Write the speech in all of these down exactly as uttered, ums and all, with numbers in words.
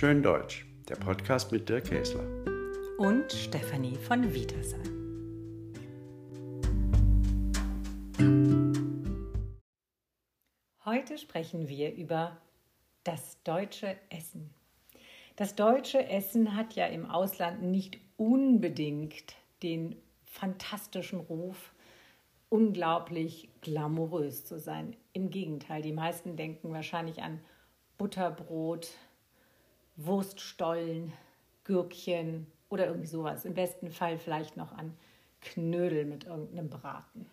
Schön Deutsch, der Podcast mit Dirk Kessler und Stefanie von Wietersal. Heute sprechen wir über das deutsche Essen. Das deutsche Essen hat ja im Ausland nicht unbedingt den fantastischen Ruf, unglaublich glamourös zu sein. Im Gegenteil, die meisten denken wahrscheinlich an Butterbrot, Wurststollen, Gürkchen oder irgendwie sowas. Im besten Fall vielleicht noch an Knödel mit irgendeinem Braten.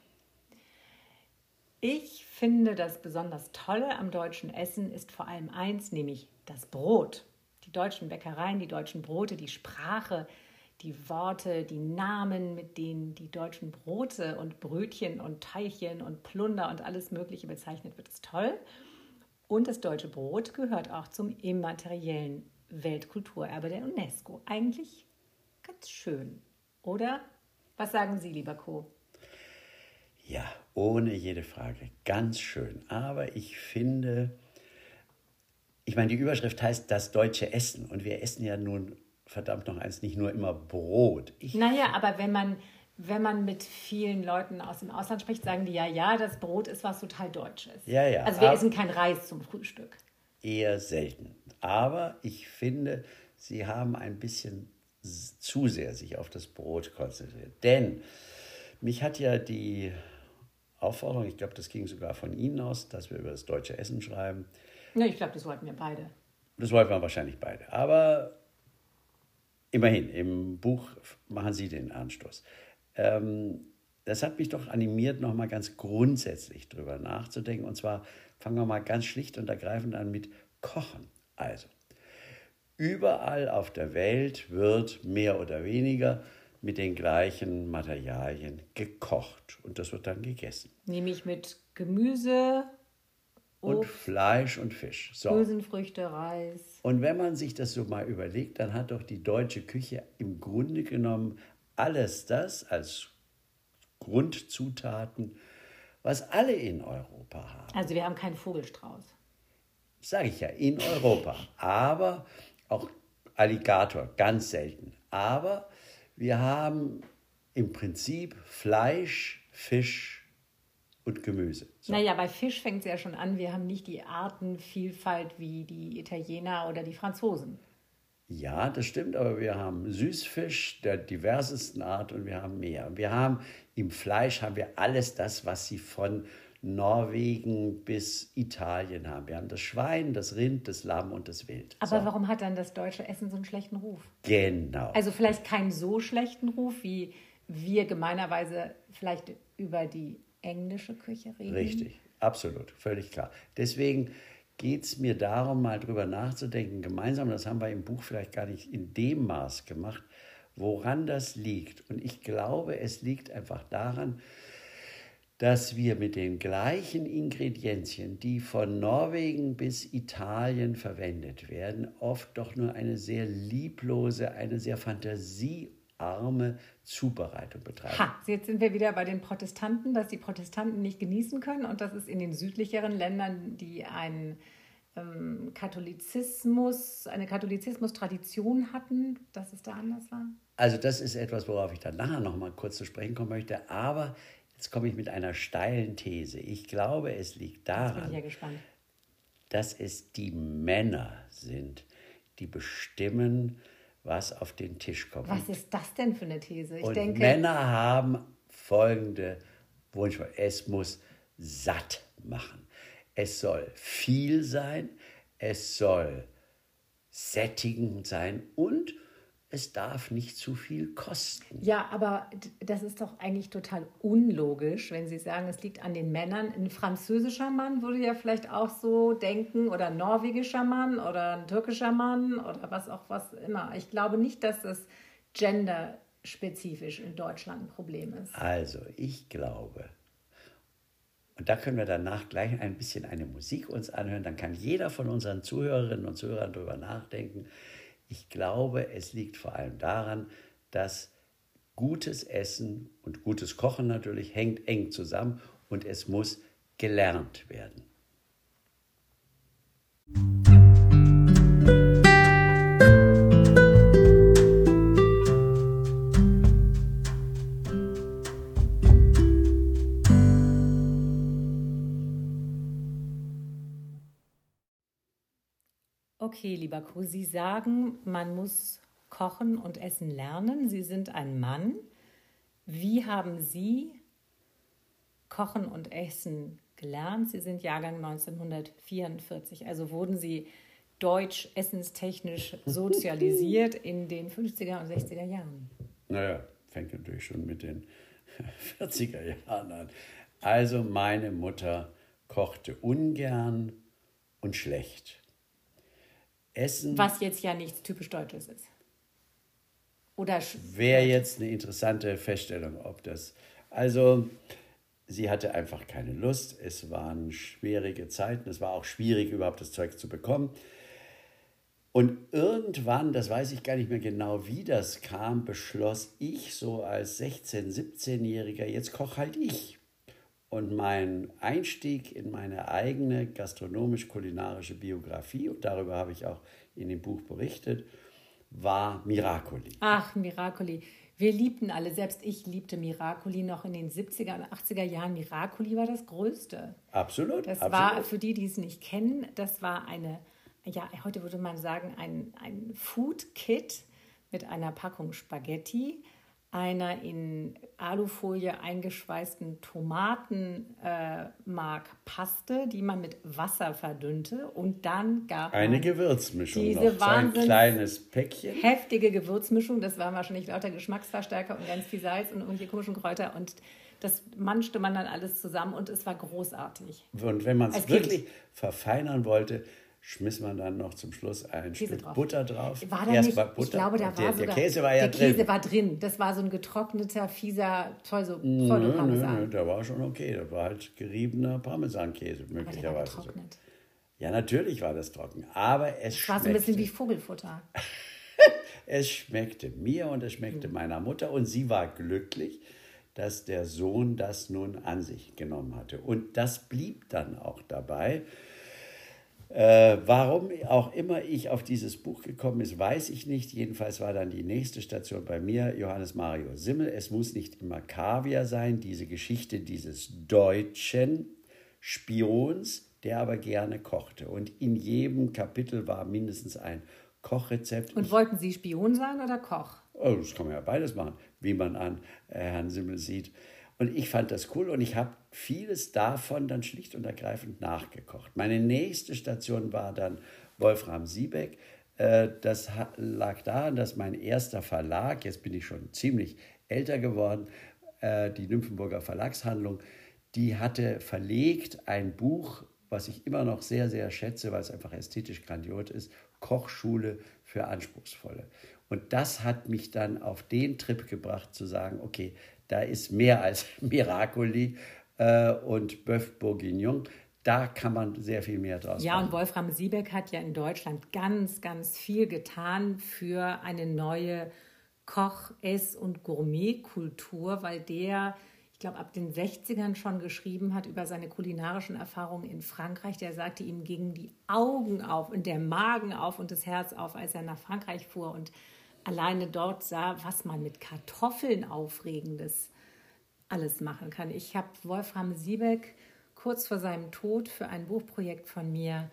Ich finde, das besonders Tolle am deutschen Essen ist vor allem eins, nämlich das Brot. Die deutschen Bäckereien, die deutschen Brote, die Sprache, die Worte, die Namen, mit denen die deutschen Brote und Brötchen und Teilchen und Plunder und alles Mögliche bezeichnet wird, ist toll. Und das deutsche Brot gehört auch zum immateriellen Weltkulturerbe der UNESCO. Eigentlich ganz schön, oder? Was sagen Sie, lieber Co.? Ja, ohne jede Frage. Ganz schön. Aber ich finde... Ich meine, die Überschrift heißt das deutsche Essen und wir essen ja nun, verdammt noch eins, nicht nur immer Brot. Ich naja, aber wenn man, wenn man mit vielen Leuten aus dem Ausland spricht, sagen die ja, ja, das Brot ist was total Deutsches. Ja, ja. Also wir essen kein Reis zum Frühstück. Eher selten. Aber ich finde, sie haben ein bisschen zu sehr sich auf das Brot konzentriert. Denn mich hat ja die Aufforderung, ich glaube, das ging sogar von Ihnen aus, dass wir über das deutsche Essen schreiben, ich glaube, das wollten wir beide. Das wollten wir wahrscheinlich beide. Aber immerhin, im Buch machen Sie den Anstoß. Ähm, das hat mich doch animiert, nochmal ganz grundsätzlich drüber nachzudenken. Und zwar fangen wir mal ganz schlicht und ergreifend an mit Kochen. Also, überall auf der Welt wird mehr oder weniger mit den gleichen Materialien gekocht. Und das wird dann gegessen. Nämlich mit Gemüse... Und Obst, Fleisch und Fisch. So. Hülsenfrüchte, Reis. Und wenn man sich das so mal überlegt, dann hat doch die deutsche Küche im Grunde genommen alles das als Grundzutaten, was alle in Europa haben. Also wir haben keinen Vogelstrauß. Sage ich ja, in Europa. Aber auch Alligator, ganz selten. Aber wir haben im Prinzip Fleisch, Fisch, und Gemüse. So. Naja, bei Fisch fängt es ja schon an, wir haben nicht die Artenvielfalt wie die Italiener oder die Franzosen. Ja, das stimmt, aber wir haben Süßfisch der diversesten Art und wir haben mehr. Wir haben im Fleisch haben wir alles das, was sie von Norwegen bis Italien haben. Wir haben das Schwein, das Rind, das Lamm und das Wild. Aber so. Warum hat dann das deutsche Essen so einen schlechten Ruf? Genau. Also vielleicht keinen so schlechten Ruf, wie wir gemeinerweise vielleicht über die englische Küche reden. Richtig, absolut, völlig klar. Deswegen geht es mir darum, mal drüber nachzudenken, gemeinsam, das haben wir im Buch vielleicht gar nicht in dem Maß gemacht, woran das liegt. Und ich glaube, es liegt einfach daran, dass wir mit den gleichen Ingredienzien, die von Norwegen bis Italien verwendet werden, oft doch nur eine sehr lieblose, eine sehr fantasiearme Zubereitung betreiben. Ha, jetzt sind wir wieder bei den Protestanten, dass die Protestanten nicht genießen können und dass es in den südlicheren Ländern, die einen ähm, Katholizismus, eine Katholizismus-Tradition hatten, dass es da anders war? Also das ist etwas, worauf ich dann nachher noch mal kurz zu sprechen kommen möchte, aber jetzt komme ich mit einer steilen These. Ich glaube, es liegt daran, ja dass es die Männer sind, die bestimmen, was auf den Tisch kommt. Was ist das denn für eine These? Ich und denke, Männer haben folgende Wunsch. Es muss satt machen. Es soll viel sein, es soll sättigend sein und es darf nicht zu viel kosten. Ja, aber das ist doch eigentlich total unlogisch, wenn Sie sagen, es liegt an den Männern. Ein französischer Mann würde ja vielleicht auch so denken oder ein norwegischer Mann oder ein türkischer Mann oder was auch was immer. Ich glaube nicht, dass das genderspezifisch in Deutschland ein Problem ist. Also, ich glaube, und da können wir danach gleich ein bisschen eine Musik uns anhören, dann kann jeder von unseren Zuhörerinnen und Zuhörern darüber nachdenken. Ich glaube, es liegt vor allem daran, dass gutes Essen und gutes Kochen natürlich hängt eng zusammen und es muss gelernt werden. Okay, lieber Co, Sie sagen, man muss kochen und essen lernen. Sie sind ein Mann. Wie haben Sie kochen und essen gelernt? Sie sind Jahrgang neunzehnhundertvierundvierzig, also wurden Sie deutsch essenstechnisch sozialisiert in den fünfziger und sechziger Jahren. Naja, fängt natürlich schon mit den vierziger Jahren an. Also meine Mutter kochte ungern und schlecht. Essen, was jetzt ja nichts typisch Deutsches ist. Oder wäre jetzt eine interessante Feststellung, ob das... Also, sie hatte einfach keine Lust. Es waren schwierige Zeiten. Es war auch schwierig, überhaupt das Zeug zu bekommen. Und irgendwann, das weiß ich gar nicht mehr genau, wie das kam, beschloss ich so als sechzehn-, siebzehnjähriger, jetzt koche halt ich. Und mein Einstieg in meine eigene gastronomisch-kulinarische Biografie, und darüber habe ich auch in dem Buch berichtet, war Miracoli. Ach, Miracoli. Wir liebten alle, selbst ich liebte Miracoli noch in den siebziger und achtziger Jahren. Miracoli war das Größte. Absolut. Das absolut. War, für die, die es nicht kennen, das war eine, ja, heute würde man sagen, ein, ein Food-Kit mit einer Packung Spaghetti, einer in Alufolie eingeschweißten Tomatenmarkpaste, äh, die man mit Wasser verdünnte, und dann gab es eine Gewürzmischung, diese noch, so ein kleines Päckchen. Heftige Gewürzmischung, das waren wahrscheinlich lauter Geschmacksverstärker und ganz viel Salz und irgendwelche komischen Kräuter, und das manschte man dann alles zusammen und es war großartig. Und wenn man es wirklich kind verfeinern wollte, schmiss man dann noch zum Schluss ein Käse Stück drauf. Butter drauf. War da Erst nicht, war Butter. Ich glaube, da war der, sogar, der Käse war ja der drin. Der Käse war drin. Das war so ein getrockneter, fieser Pseudo Parmesan. Nö, nö, der war schon okay. Das war halt geriebener Parmesankäse möglicherweise. Aber der war getrocknet. So. Ja, natürlich war das trocken, aber es schmeckte. War so ein bisschen wie Vogelfutter. Es schmeckte mir und es schmeckte mhm. meiner Mutter, und sie war glücklich, dass der Sohn das nun an sich genommen hatte, und das blieb dann auch dabei. Äh, warum auch immer ich auf dieses Buch gekommen ist, weiß ich nicht. Jedenfalls war dann die nächste Station bei mir Johannes Mario Simmel. Es muss nicht immer Kaviar sein, diese Geschichte dieses deutschen Spions, der aber gerne kochte. Und in jedem Kapitel war mindestens ein Kochrezept. Und wollten Sie Spion sein oder Koch? Oh, das kann man ja beides machen, wie man an äh, Herrn Simmel sieht. Und ich fand das cool, und ich habe vieles davon dann schlicht und ergreifend nachgekocht. Meine nächste Station war dann Wolfram Siebeck. Das lag daran, dass mein erster Verlag, jetzt bin ich schon ziemlich älter geworden, die Nymphenburger Verlagshandlung, die hatte verlegt ein Buch, was ich immer noch sehr, sehr schätze, weil es einfach ästhetisch grandios ist, Kochschule für Anspruchsvolle. Und das hat mich dann auf den Trip gebracht, zu sagen, okay, da ist mehr als Miracoli äh, und Bœuf Bourguignon. Da kann man sehr viel mehr draus machen. Ja, und Wolfram Siebeck hat ja in Deutschland ganz, ganz viel getan für eine neue Koch-, Ess- und Gourmetkultur, weil der, ich glaube, ab den sechzigern schon geschrieben hat über seine kulinarischen Erfahrungen in Frankreich. Der sagte, ihm gingen die Augen auf und der Magen auf und das Herz auf, als er nach Frankreich fuhr und alleine dort sah, was man mit Kartoffeln Aufregendes alles machen kann. Ich habe Wolfram Siebeck kurz vor seinem Tod für ein Buchprojekt von mir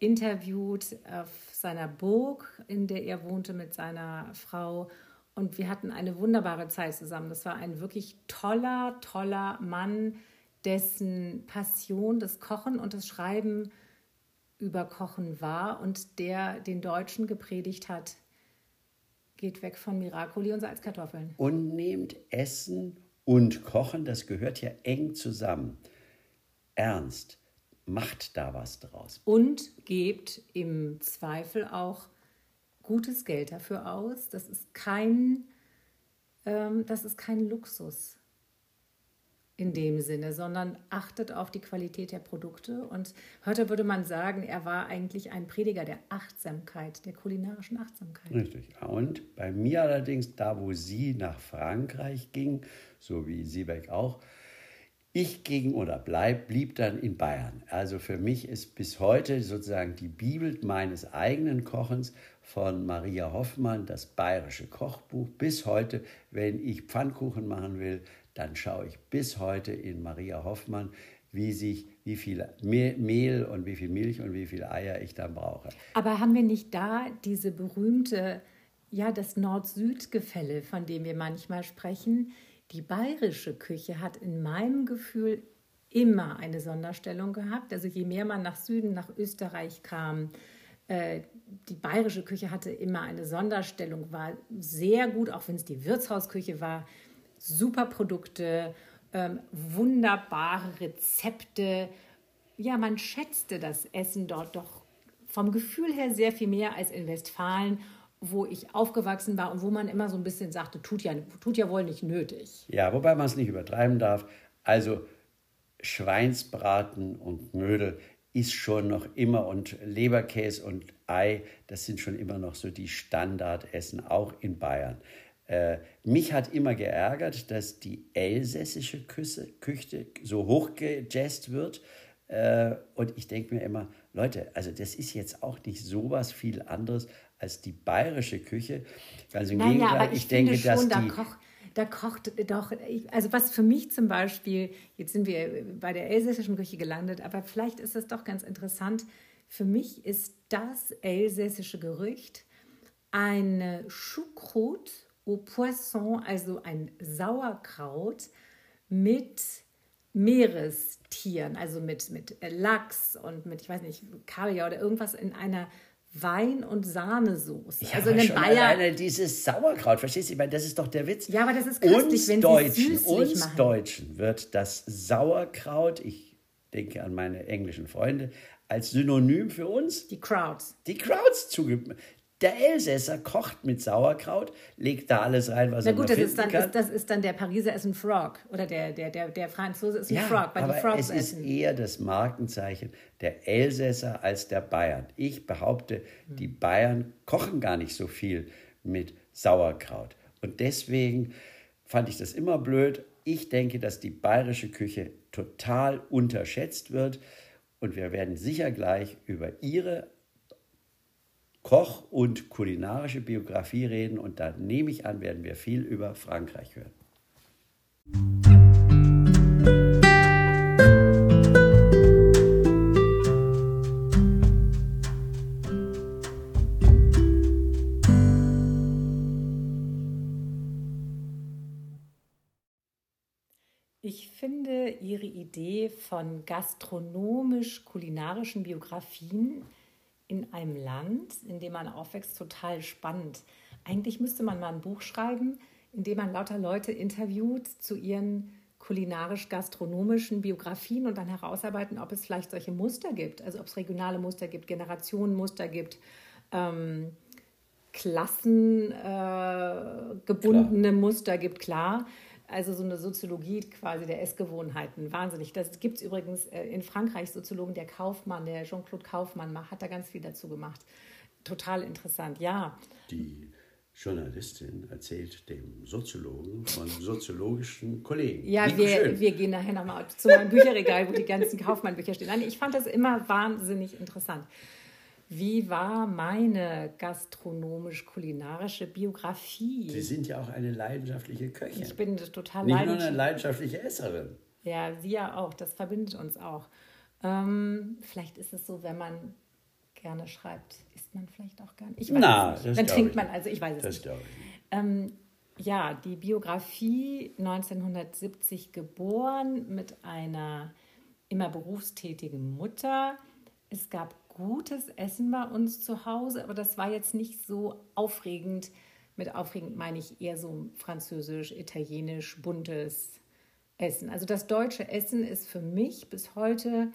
interviewt auf seiner Burg, in der er wohnte mit seiner Frau. Und wir hatten eine wunderbare Zeit zusammen. Das war ein wirklich toller, toller Mann, dessen Passion das Kochen und das Schreiben über Kochen war und der den Deutschen gepredigt hat, geht weg von Miracoli und Salzkartoffeln. Und nehmt Essen und Kochen, das gehört ja eng zusammen. Ernst, macht da was draus. Und gebt im Zweifel auch gutes Geld dafür aus. Das ist kein, ähm, das ist kein Luxus in dem Sinne, sondern achtet auf die Qualität der Produkte. Und heute würde man sagen, er war eigentlich ein Prediger der Achtsamkeit, der kulinarischen Achtsamkeit. Richtig. Und bei mir allerdings, da wo sie nach Frankreich ging, so wie Siebeck auch, ich ging oder bleib, blieb dann in Bayern. Also für mich ist bis heute sozusagen die Bibel meines eigenen Kochens von Maria Hoffmann, das bayerische Kochbuch, bis heute, wenn ich Pfannkuchen machen will, dann schaue ich bis heute in Maria Hoffmann, wie, sich, wie viel Mehl und wie viel Milch und wie viele Eier ich dann brauche. Aber haben wir nicht da diese berühmte, ja, das Nord-Süd-Gefälle, von dem wir manchmal sprechen? Die bayerische Küche hat in meinem Gefühl immer eine Sonderstellung gehabt. Also je mehr man nach Süden, nach Österreich kam, äh, die bayerische Küche hatte immer eine Sonderstellung, war sehr gut, auch wenn es die Wirtshausküche war, super Produkte, ähm, wunderbare Rezepte. Ja, man schätzte das Essen dort doch vom Gefühl her sehr viel mehr als in Westfalen, wo ich aufgewachsen war und wo man immer so ein bisschen sagte, tut ja, tut ja wohl nicht nötig. Ja, wobei man es nicht übertreiben darf. Also Schweinsbraten und Knödel ist schon noch immer, und Leberkäse und Ei, das sind schon immer noch so die Standardessen, auch in Bayern. Äh, mich hat immer geärgert, dass die elsässische Küche, Küche so hochgejazzt wird. Äh, und ich denke mir immer, Leute, also das ist jetzt auch nicht sowas viel anderes als die bayerische Küche. Also im naja, Gegenteil, aber ich, ich denke, schon, dass da die... Koch Da kocht doch, also was für mich zum Beispiel, jetzt sind wir bei der elsässischen Küche gelandet, aber vielleicht ist das doch ganz interessant. Für mich ist das elsässische Gericht eine Choucroute au poisson, also ein Sauerkraut mit Meerestieren, also mit, mit Lachs und mit, ich weiß nicht, Kaviar oder irgendwas in einer Wein- und Sahnesoße. Ja, also in Bayern dieses Sauerkraut, verstehst du? Ich meine, das ist doch der Witz. Ja, aber das ist köstlich, wenn sie es süßlich machen. Uns Deutschen wird das Sauerkraut, ich denke an meine englischen Freunde, als Synonym für uns. Die Krauts. Die Krauts zugebracht. Der Elsässer kocht mit Sauerkraut, legt da alles rein, was er finden kann. Na gut, das ist, dann, ist, das ist dann der Pariser ist ein Frog oder der, der, der, der Franzose ist ein ja, Frog, weil aber die Frogs es essen. Ist eher das Markenzeichen der Elsässer als der Bayern. Ich behaupte, hm. die Bayern kochen gar nicht so viel mit Sauerkraut. Und deswegen fand ich das immer blöd. Ich denke, dass die bayerische Küche total unterschätzt wird. Und wir werden sicher gleich über ihre Koch- und kulinarische Biografie reden, und da nehme ich an, werden wir viel über Frankreich hören. Ich finde Ihre Idee von gastronomisch-kulinarischen Biografien in einem Land, in dem man aufwächst, total spannend. Eigentlich müsste man mal ein Buch schreiben, in dem man lauter Leute interviewt zu ihren kulinarisch-gastronomischen Biografien und dann herausarbeiten, ob es vielleicht solche Muster gibt, also ob es regionale Muster gibt, Generationenmuster gibt, ähm, klassengebundene äh, Muster gibt, klar. Also so eine Soziologie quasi der Essgewohnheiten, wahnsinnig. Das gibt es übrigens in Frankreich, Soziologen, der Kaufmann, der Jean-Claude Kaufmann, hat da ganz viel dazu gemacht. Total interessant, ja. Die Journalistin erzählt dem Soziologen von soziologischen Kollegen. Ja, wir, wir gehen nachher nochmal zu meinem Bücherregal, wo die ganzen Kaufmann-Bücher stehen. Nein, ich fand das immer wahnsinnig interessant. Wie war meine gastronomisch-kulinarische Biografie? Sie sind ja auch eine leidenschaftliche Köchin. Ich bin total leidenschaftlich. Nicht nur eine leidenschaftliche Esserin. Ja, Sie ja auch. Das verbindet uns auch. Ähm, vielleicht ist es so, wenn man gerne schreibt, isst man vielleicht auch gerne. Ich weiß Na, es nicht. Dann trinkt man, also ich weiß es das nicht. Das glaube ich nicht. Ähm, ja, die Biografie, neunzehnhundertsiebzig geboren, mit einer immer berufstätigen Mutter. Es gab gutes Essen bei uns zu Hause, aber das war jetzt nicht so aufregend. Mit aufregend meine ich eher so französisch, italienisch, buntes Essen. Also das deutsche Essen ist für mich bis heute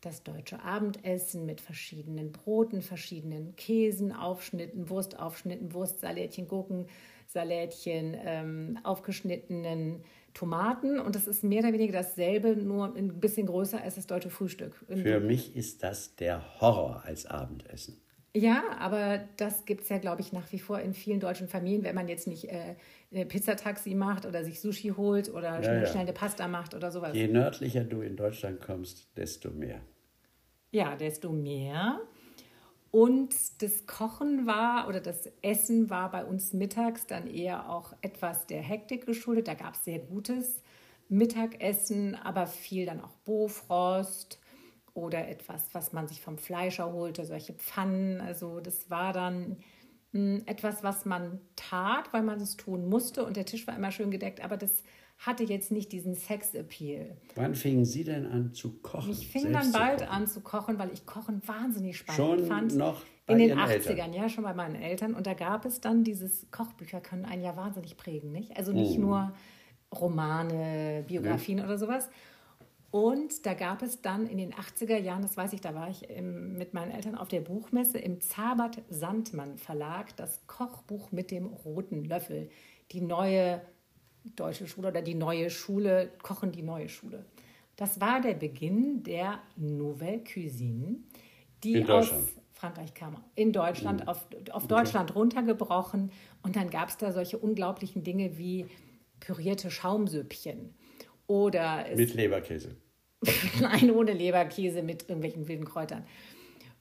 das deutsche Abendessen mit verschiedenen Broten, verschiedenen Käsen, Aufschnitten, Wurstaufschnitten, Wurstsalätchen, Gurkensalätchen, ähm, aufgeschnittenen Tomaten, und das ist mehr oder weniger dasselbe, nur ein bisschen größer als das deutsche Frühstück. Für mich ist das der Horror als Abendessen. Ja, aber das gibt es ja, glaube ich, nach wie vor in vielen deutschen Familien, wenn man jetzt nicht äh, eine Pizzataxi macht oder sich Sushi holt oder ja, ja. schnell eine Pasta macht oder sowas. Je nördlicher du in Deutschland kommst, desto mehr. Ja, desto mehr. Und das Kochen war oder das Essen war bei uns mittags dann eher auch etwas der Hektik geschuldet. Da gab es sehr gutes Mittagessen, aber viel dann auch Bofrost oder etwas, was man sich vom Fleischer holte, solche Pfannen. Also das war dann etwas, was man tat, weil man es tun musste, und der Tisch war immer schön gedeckt, aber das hatte jetzt nicht diesen Sex-Appeal. Wann fingen Sie denn an zu kochen? Ich fing dann bald an zu kochen, weil ich Kochen wahnsinnig spannend schon fand. Schon noch bei in den achtziger Eltern. Ja, schon bei meinen Eltern. Und da gab es dann dieses, Kochbücher können einen ja wahnsinnig prägen, nicht? Also nicht oh. nur Romane, Biografien, nee, oder sowas. Und da gab es dann in den achtziger Jahren, das weiß ich, da war ich im, mit meinen Eltern auf der Buchmesse im Zabert Sandmann Verlag, das Kochbuch mit dem roten Löffel. Die neue deutsche Schule oder die neue Schule, Kochen die neue Schule. Das war der Beginn der Nouvelle Cuisine, die aus Frankreich kam, in Deutschland, mhm. auf, auf Deutschland okay. runtergebrochen. Und dann gab es da solche unglaublichen Dinge wie pürierte Schaumsüppchen. Oder mit Leberkäse. Nein, ohne Leberkäse, mit irgendwelchen wilden Kräutern.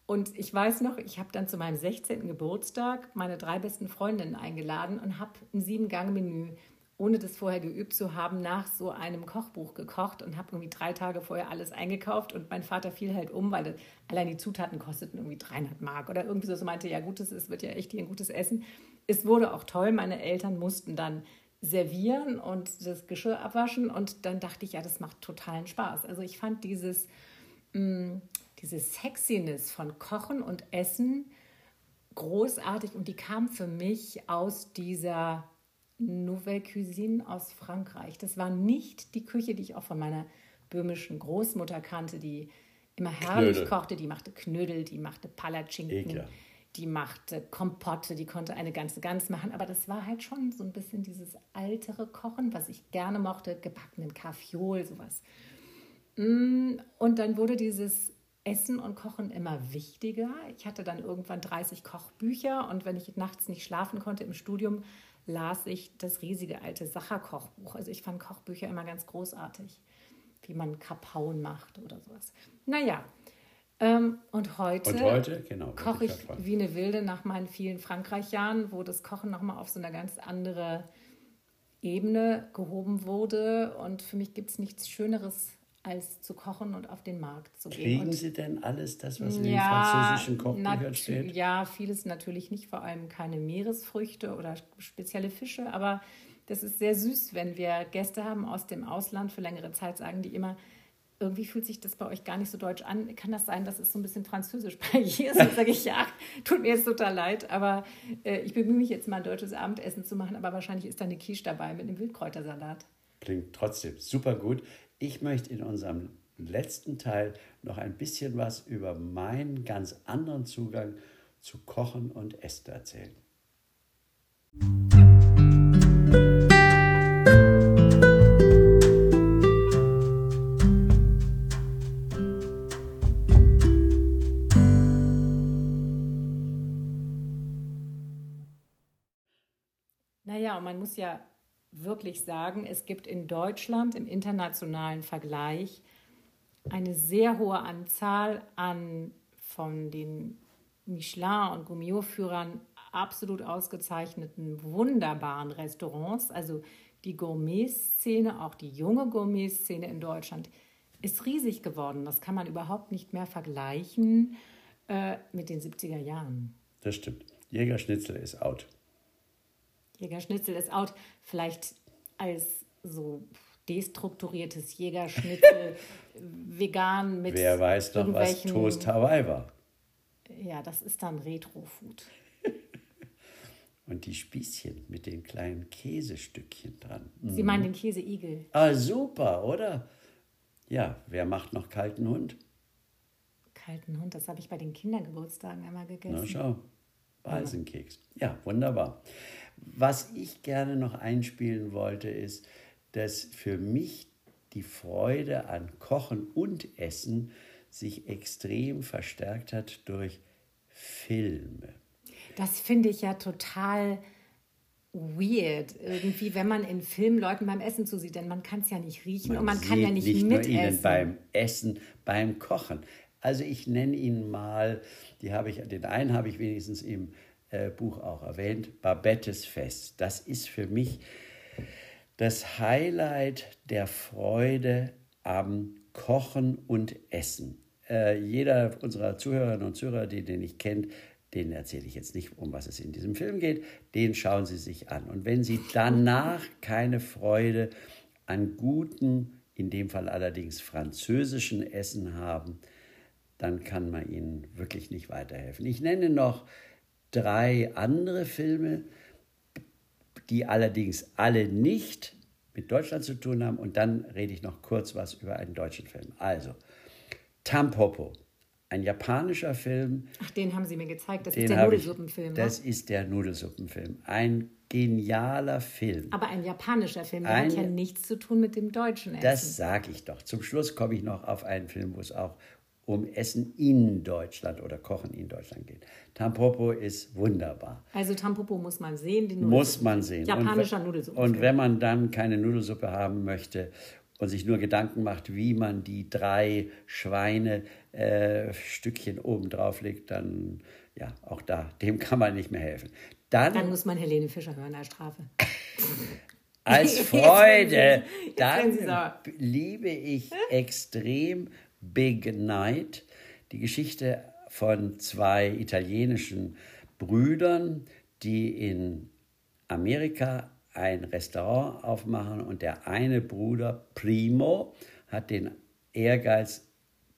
Und ich weiß noch, ich habe dann zu meinem sechzehnten Geburtstag meine drei besten Freundinnen eingeladen und habe ein Sieben-Gang-Menü, ohne das vorher geübt zu haben, nach so einem Kochbuch gekocht und habe irgendwie drei Tage vorher alles eingekauft. Und mein Vater fiel halt um, weil das, allein die Zutaten kosteten irgendwie dreihundert Mark oder irgendwie so. So meinte, ja gut, es wird ja echt hier ein gutes Essen. Es wurde auch toll, meine Eltern mussten dann servieren und das Geschirr abwaschen, und dann dachte ich, ja, das macht totalen Spaß. Also ich fand dieses, mh, diese Sexiness von Kochen und Essen großartig, und die kam für mich aus dieser Nouvelle Cuisine aus Frankreich. Das war nicht die Küche, die ich auch von meiner böhmischen Großmutter kannte, die immer herrlich Knödel. kochte, die machte Knödel, die machte Palatschinken. Ekel. Die machte Kompotte, die konnte eine ganze Gans machen. Aber das war halt schon so ein bisschen dieses ältere Kochen, was ich gerne mochte, gebackenen Kaffeeol, sowas. Und dann wurde dieses Essen und Kochen immer wichtiger. Ich hatte dann irgendwann dreißig Kochbücher, und wenn ich nachts nicht schlafen konnte im Studium, las ich das riesige alte Sacher-Kochbuch. Also ich fand Kochbücher immer ganz großartig, wie man Kapauen macht oder sowas. Naja, Ähm, und heute, und heute genau, koche ich wie eine Wilde nach meinen vielen Frankreich-Jahren, wo das Kochen nochmal auf so eine ganz andere Ebene gehoben wurde. Und für mich gibt es nichts Schöneres, als zu kochen und auf den Markt zu gehen. Kriegen und, Sie denn alles das, was in ja, den französischen Kochbüchern nat- steht? Ja, vieles natürlich nicht, vor allem keine Meeresfrüchte oder spezielle Fische. Aber das ist sehr süß, wenn wir Gäste haben aus dem Ausland für längere Zeit, sagen die immer, irgendwie fühlt sich das bei euch gar nicht so deutsch an. Kann das sein, dass es so ein bisschen französisch bei hier ist? Dann sage ich, ja, tut mir jetzt total leid, aber äh, ich bemühe mich jetzt mal, ein deutsches Abendessen zu machen, aber wahrscheinlich ist da eine Quiche dabei mit einem Wildkräutersalat. Klingt trotzdem super gut. Ich möchte in unserem letzten Teil noch ein bisschen was über meinen ganz anderen Zugang zu Kochen und Essen erzählen. Naja, und man muss ja wirklich sagen, es gibt in Deutschland im internationalen Vergleich eine sehr hohe Anzahl an von den Michelin- und Gourmet-Führern absolut ausgezeichneten, wunderbaren Restaurants. Also die Gourmet-Szene, auch die junge Gourmet-Szene in Deutschland, ist riesig geworden. Das kann man überhaupt nicht mehr vergleichen äh, mit den siebziger Jahren. Das stimmt. Jägerschnitzel ist out. Jägerschnitzel ist out. Vielleicht als so destrukturiertes Jägerschnitzel, vegan mit Wer weiß doch, was Toast Hawaii war. Ja, das ist dann Retro-Food. Und die Spießchen mit den kleinen Käsestückchen dran. Sie mhm. meinen den Käseigel. Ah, super, oder? Ja, wer macht noch kalten Hund? Kalten Hund, das habe ich bei den Kindergeburtstagen einmal gegessen. Na schau, Walsenkeks. Ja, wunderbar. Was ich gerne noch einspielen wollte, ist, dass für mich die Freude an Kochen und Essen sich extrem verstärkt hat durch Filme. Das finde ich ja total weird, irgendwie, wenn man in Filmen Leuten beim Essen zusieht, denn man kann es ja nicht riechen man und man kann ja nicht, nicht mitessen. Nur ihnen beim Essen, beim Kochen. Also ich nenne ihn mal, die habe ich, den einen habe ich wenigstens im Buch auch erwähnt, Babettes Fest. Das ist für mich Das Highlight der Freude am Kochen und Essen. Äh, jeder unserer Zuhörerinnen und Zuhörer, die den ich kenne, den erzähle ich jetzt nicht, um was es in diesem Film geht, den schauen Sie sich an. Und wenn Sie danach keine Freude an gutem, in dem Fall allerdings französischen Essen haben, dann kann man Ihnen wirklich nicht weiterhelfen. Ich nenne noch drei andere Filme, die allerdings alle nicht mit Deutschland zu tun haben. Und dann rede ich noch kurz was über einen deutschen Film. Also, Tampopo, ein japanischer Film. Ach, den haben Sie mir gezeigt. Das ist der Nudelsuppenfilm. Das ist der Nudelsuppenfilm. Ein genialer Film. Aber ein japanischer Film, der hat ja nichts zu tun mit dem deutschen Essen. Das sage ich doch. Zum Schluss komme ich noch auf einen Film, wo es auch um Essen in Deutschland oder Kochen in Deutschland geht. Tampopo ist wunderbar. Also Tampopo muss man sehen. Die muss man sehen. Japanischer Nudelsuppe. Und wenn man dann keine Nudelsuppe haben möchte und sich nur Gedanken macht, wie man die drei Schweinestückchen äh, oben drauf legt, dann, ja, auch da, dem kann man nicht mehr helfen. Dann, dann muss man Helene Fischer hören als Strafe. Als Freude, dann liebe ich extrem Big Night, die Geschichte von zwei italienischen Brüdern, die in Amerika ein Restaurant aufmachen, und der eine Bruder, Primo, hat den Ehrgeiz,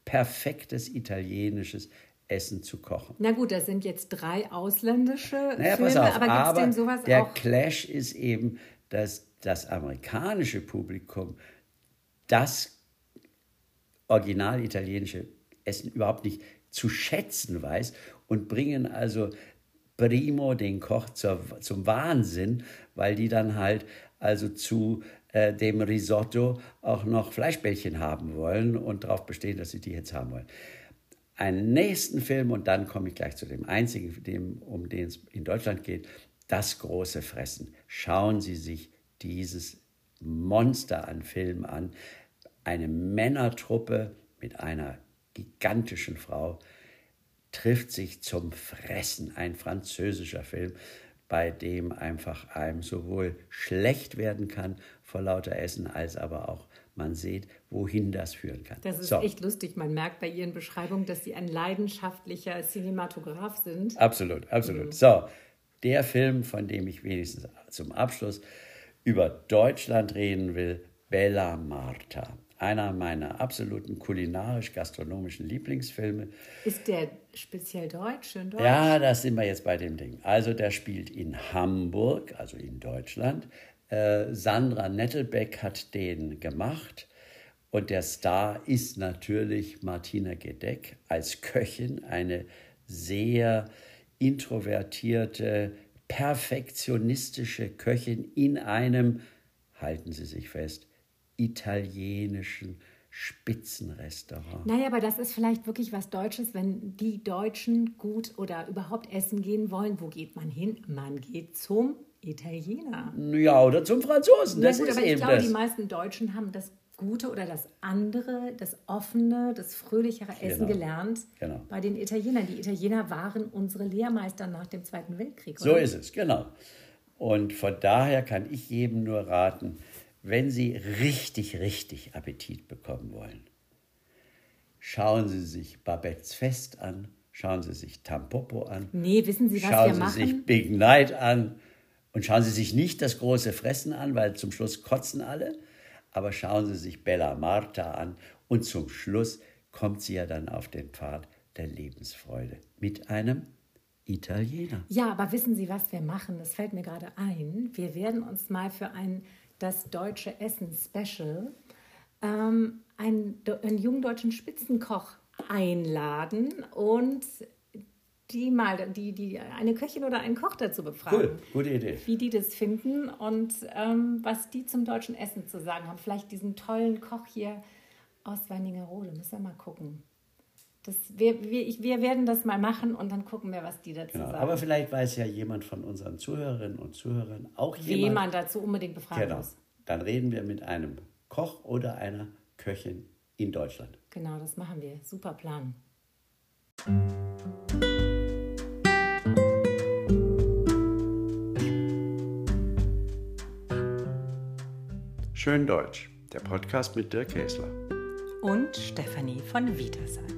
perfektes italienisches Essen zu kochen. Na gut, das sind jetzt drei ausländische naja, Filme, pass auf, aber gibt's aber denn sowas der auch? Der Clash ist eben, dass das amerikanische Publikum das original italienische Essen überhaupt nicht zu schätzen weiß und bringen also Primo, den Koch, zur, zum Wahnsinn, weil die dann halt also zu äh, dem Risotto auch noch Fleischbällchen haben wollen und darauf bestehen, dass sie die jetzt haben wollen. Einen nächsten Film, und dann komme ich gleich zu dem einzigen, dem, um den es in Deutschland geht, das große Fressen. Schauen Sie sich dieses Monster an Filmen an. Eine Männertruppe mit einer gigantischen Frau trifft sich zum Fressen. Ein französischer Film, bei dem einfach einem sowohl schlecht werden kann vor lauter Essen, als aber auch man sieht, wohin das führen kann. Das ist so echt lustig. Man merkt bei Ihren Beschreibungen, dass Sie ein leidenschaftlicher Cinematograf sind. Absolut, absolut. Mhm. So, der Film, von dem ich wenigstens zum Abschluss über Deutschland reden will, Bella Marta. Einer meiner absoluten kulinarisch-gastronomischen Lieblingsfilme. Ist der speziell deutsch, schön deutsch? Ja, da sind wir jetzt bei dem Ding. Also der spielt in Hamburg, also in Deutschland. Äh, Sandra Nettelbeck hat den gemacht. Und der Star ist natürlich Martina Gedeck als Köchin, eine sehr introvertierte, perfektionistische Köchin in einem, halten Sie sich fest, italienischen Spitzenrestaurant. Naja, aber das ist vielleicht wirklich was Deutsches, wenn die Deutschen gut oder überhaupt essen gehen wollen. Wo geht man hin? Man geht zum Italiener. Ja, oder zum Franzosen. Das ja, gut, ist aber eben ich glaube, das. Die meisten Deutschen haben das Gute oder das andere, das offene, das fröhlichere Essen genau. gelernt genau. bei den Italienern. Die Italiener waren unsere Lehrmeister nach dem Zweiten Weltkrieg. Oder? So ist es, genau. Und von daher kann ich jedem nur raten, wenn Sie richtig, richtig Appetit bekommen wollen, schauen Sie sich Babettes Fest an, schauen Sie sich Tampopo an, nee, wissen Sie, was schauen wir Sie machen? Sich Big Night an und schauen Sie sich nicht das große Fressen an, weil zum Schluss kotzen alle, aber schauen Sie sich Bella Marta an und zum Schluss kommt sie ja dann auf den Pfad der Lebensfreude mit einem Italiener. Ja, aber wissen Sie, was wir machen? Das fällt mir gerade ein. Wir werden uns mal für ein das deutsche Essen-Special ähm, einen, einen jungen deutschen Spitzenkoch einladen und die mal die, die, eine Köchin oder einen Koch dazu befragen. Cool, gute Idee. Wie die das finden und ähm, was die zum deutschen Essen zu sagen haben. Vielleicht diesen tollen Koch hier aus Weiningerode. Müssen wir mal gucken. Das, wir, wir, ich, wir werden das mal machen und dann gucken wir, was die dazu genau, sagen. Aber vielleicht weiß ja jemand von unseren Zuhörerinnen und Zuhörern auch jemand. Jemand dazu unbedingt befragen genau. muss. Dann reden wir mit einem Koch oder einer Köchin in Deutschland. Genau, das machen wir. Super Plan. Schön Deutsch, der Podcast mit Dirk Kessler und Stefanie von Wietersal.